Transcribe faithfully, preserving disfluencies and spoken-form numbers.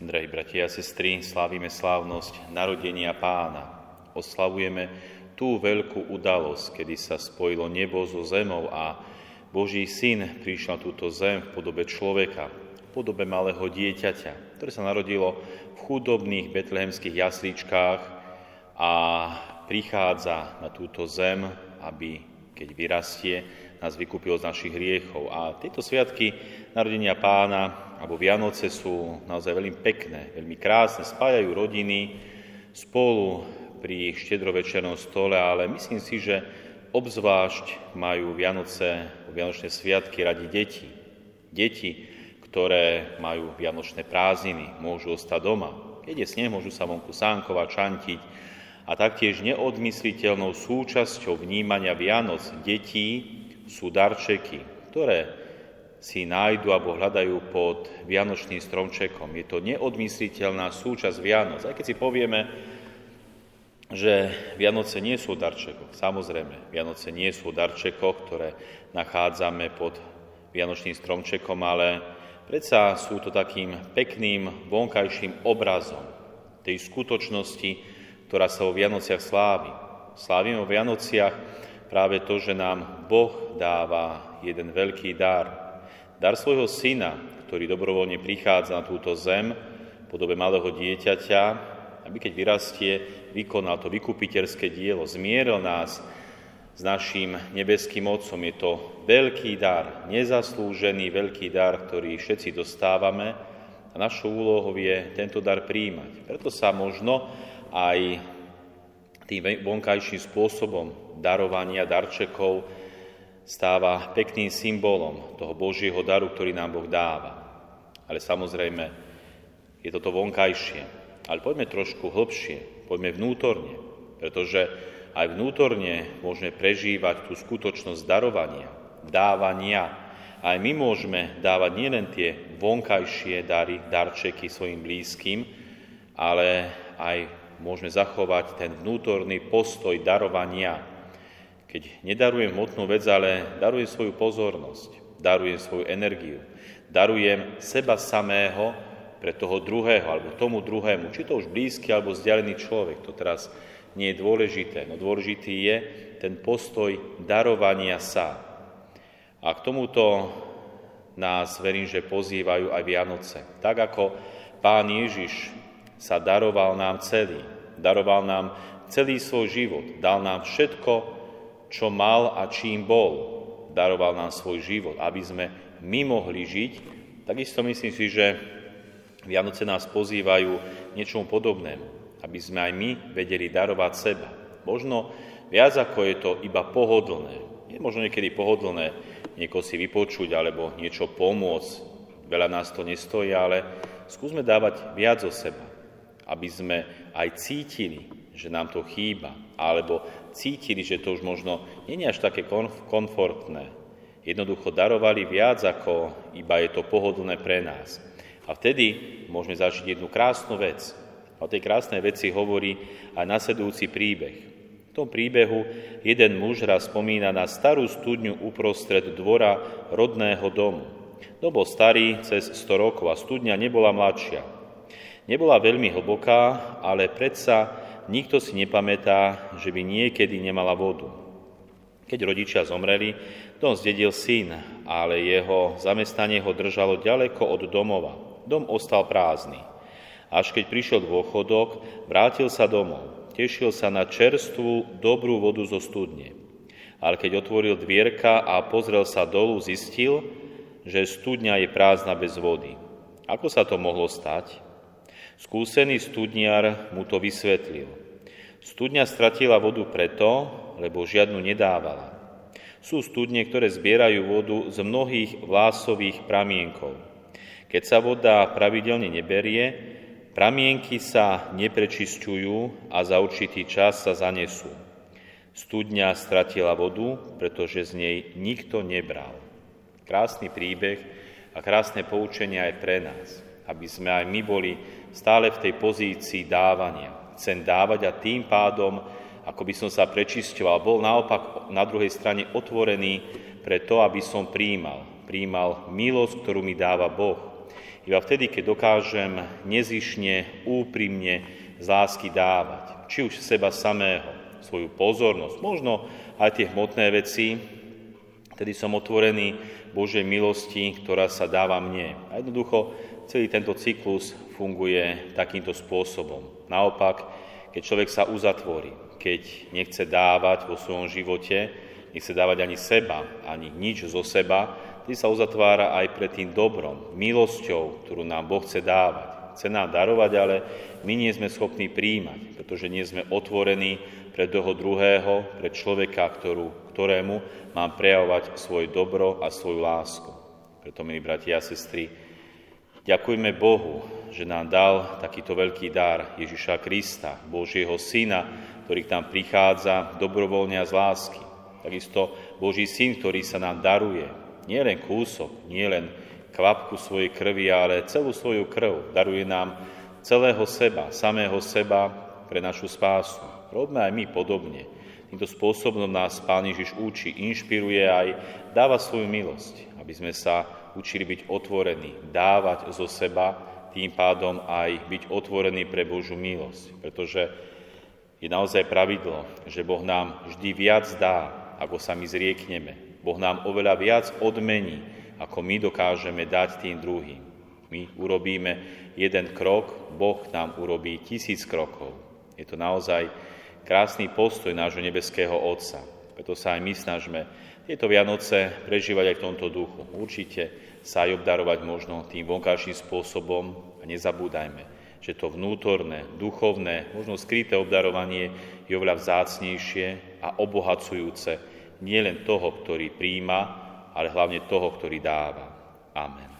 Drahí bratia a sestry, slávime slávnosť narodenia Pána. Oslavujeme tú veľkú udalosť, kedy sa spojilo nebo so zemou a Boží Syn prišiel na túto zem v podobe človeka, v podobe malého dieťaťa, ktoré sa narodilo v chudobných betlehemských jasličkách a prichádza na túto zem, aby, keď vyrastie, nás vykúpil z našich hriechov. A tieto sviatky narodenia Pána alebo Vianoce sú naozaj veľmi pekné, veľmi krásne, spájajú rodiny spolu pri štedrovečernom stole, ale myslím si, že obzvlášť majú Vianoce, Vianočné sviatky radi deti. Deti, ktoré majú Vianočné prázdniny, môžu ostať doma. Keď je sneh, môžu sa vonku sánkovať, šantiť. A taktiež neodmysliteľnou súčasťou vnímania Vianoc detí sú darčeky, ktoré si nájdu alebo hľadajú pod vianočným stromčekom. Je to neodmysliteľná súčasť Vianoc. Aj keď si povieme, že Vianoce nie sú o darčekoch. Samozrejme, Vianoce nie sú o darčekoch, ktoré nachádzame pod vianočným stromčekom, ale predsa sú to takým pekným vonkajším obrazom tej skutočnosti, ktorá sa o Vianociach slávi. Slávime o Vianociach práve to, že nám Boh dáva jeden veľký dar. Dar svojho syna, ktorý dobrovoľne prichádza na túto zem v podobe malého dieťaťa, aby keď vyrastie, vykonal to vykupiteľské dielo, zmieril nás s naším nebeským Otcom. Je to veľký dar, nezaslúžený veľký dar, ktorý všetci dostávame a našou úlohou je tento dar prijímať. Preto sa možno aj tým vonkajším spôsobom darovania darčekov stáva pekným symbolom toho Božieho daru, ktorý nám Boh dáva. Ale samozrejme, je toto vonkajšie. Ale poďme trošku hlbšie, poďme vnútorne, pretože aj vnútorne môžeme prežívať tú skutočnosť darovania, dávania. Aj my môžeme dávať nielen tie vonkajšie dary, darčeky svojim blízkym, ale aj môžeme zachovať ten vnútorný postoj darovania. Keď nedarujem hmotnú vec, ale darujem svoju pozornosť, darujem svoju energiu, darujem seba samého pre toho druhého alebo tomu druhému, či to už blízky alebo vzdialený človek, to teraz nie je dôležité, no dôležitý je ten postoj darovania sa. A k tomuto nás, verím, že pozývajú aj Vianoce. Tak ako Pán Ježiš sa daroval nám celý. Daroval nám celý svoj život. Dal nám všetko, čo mal a čím bol. Daroval nám svoj život, aby sme my mohli žiť. Takisto myslím si, že Vianoce nás pozývajú niečomu podobnému. Aby sme aj my vedeli darovať seba. Možno viac ako je to iba pohodlné. Je možno niekedy pohodlné niekoho si vypočuť alebo niečo pomôcť. Veľa nás to nestojí, ale skúsme dávať viac zo seba, aby sme aj cítili, že nám to chýba, alebo cítili, že to už možno nie je až také komfortné. Jednoducho darovali viac, ako iba je to pohodlné pre nás. A vtedy môžeme zažiť jednu krásnu vec. O tej krásnej veci hovorí aj nasledujúci príbeh. V tom príbehu jeden muž raz spomína na starú studňu uprostred dvora rodného domu. Dom bol starý cez sto rokov a studňa nebola mladšia. Nebola veľmi hlboká, ale predsa nikto si nepamätá, že by niekedy nemala vodu. Keď rodičia zomreli, dom zdedil syn, ale jeho zamestnanie ho držalo ďaleko od domova. Dom ostal prázdny. Až keď prišiel dôchodok, vrátil sa domov. Tešil sa na čerstvú, dobrú vodu zo studne. Ale keď otvoril dvierka a pozrel sa dolu, zistil, že studňa je prázdna bez vody. Ako sa to mohlo stať? Skúsený studniar mu to vysvetlil. Studňa stratila vodu preto, lebo žiadnu nedávala. Sú studne, ktoré zbierajú vodu z mnohých vlásových pramienkov. Keď sa voda pravidelne neberie, pramienky sa neprečisťujú a za určitý čas sa zanesú. Studňa stratila vodu, pretože z nej nikto nebral. Krásny príbeh a krásne poučenie aj pre nás, aby sme aj my boli stále v tej pozícii dávania. Chcem dávať a tým pádom, ako by som sa prečisťoval, bol naopak na druhej strane otvorený pre to, aby som prijímal. Prijímal milosť, ktorú mi dáva Boh. Iba vtedy, keď dokážem nezišne, úprimne z lásky dávať. Či už seba samého, svoju pozornosť, možno aj tie hmotné veci, vtedy som otvorený Božej milosti, ktorá sa dáva mne. A jednoducho celý tento cyklus funguje takýmto spôsobom. Naopak, keď človek sa uzatvorí, keď nechce dávať vo svojom živote, nechce dávať ani seba, ani nič zo seba, vtedy sa uzatvára aj pred tým dobrom, milosťou, ktorú nám Boh chce dávať. Chce nám darovať, ale my nie sme schopní prijímať, pretože nie sme otvorení pre toho druhého, pre človeka, ktorú ktorému mám prejavovať svoje dobro a svoju lásku. Preto, milí bratia a sestry, ďakujme Bohu, že nám dal takýto veľký dar Ježiša Krista, Božieho Syna, ktorý k nám prichádza dobrovoľne a z lásky. Takisto Boží Syn, ktorý sa nám daruje. Nie len kúsok, nie len kvapku svojej krvi, ale celú svoju krv. Daruje nám celého seba, samého seba pre našu spásu. Robme aj my podobne. Týmto spôsobom nás Pán Ježiš učí, inšpiruje aj dáva svoju milosť, aby sme sa učili byť otvorení, dávať zo seba, tým pádom aj byť otvorení pre Božiu milosť. Pretože je naozaj pravidlo, že Boh nám vždy viac dá, ako sa my zriekneme. Boh nám oveľa viac odmení, ako my dokážeme dať tým druhým. My urobíme jeden krok, Boh nám urobí tisíc krokov. Je to naozaj krásny postoj nášho nebeského Otca. Preto sa aj my snažme tieto Vianoce prežívať aj v tomto duchu. Určite sa aj obdarovať možno tým vonkajším spôsobom a nezabúdajme, že to vnútorné, duchovné, možno skryté obdarovanie je oveľa vzácnejšie a obohacujúce nielen toho, ktorý prijíma, ale hlavne toho, ktorý dáva. Amen.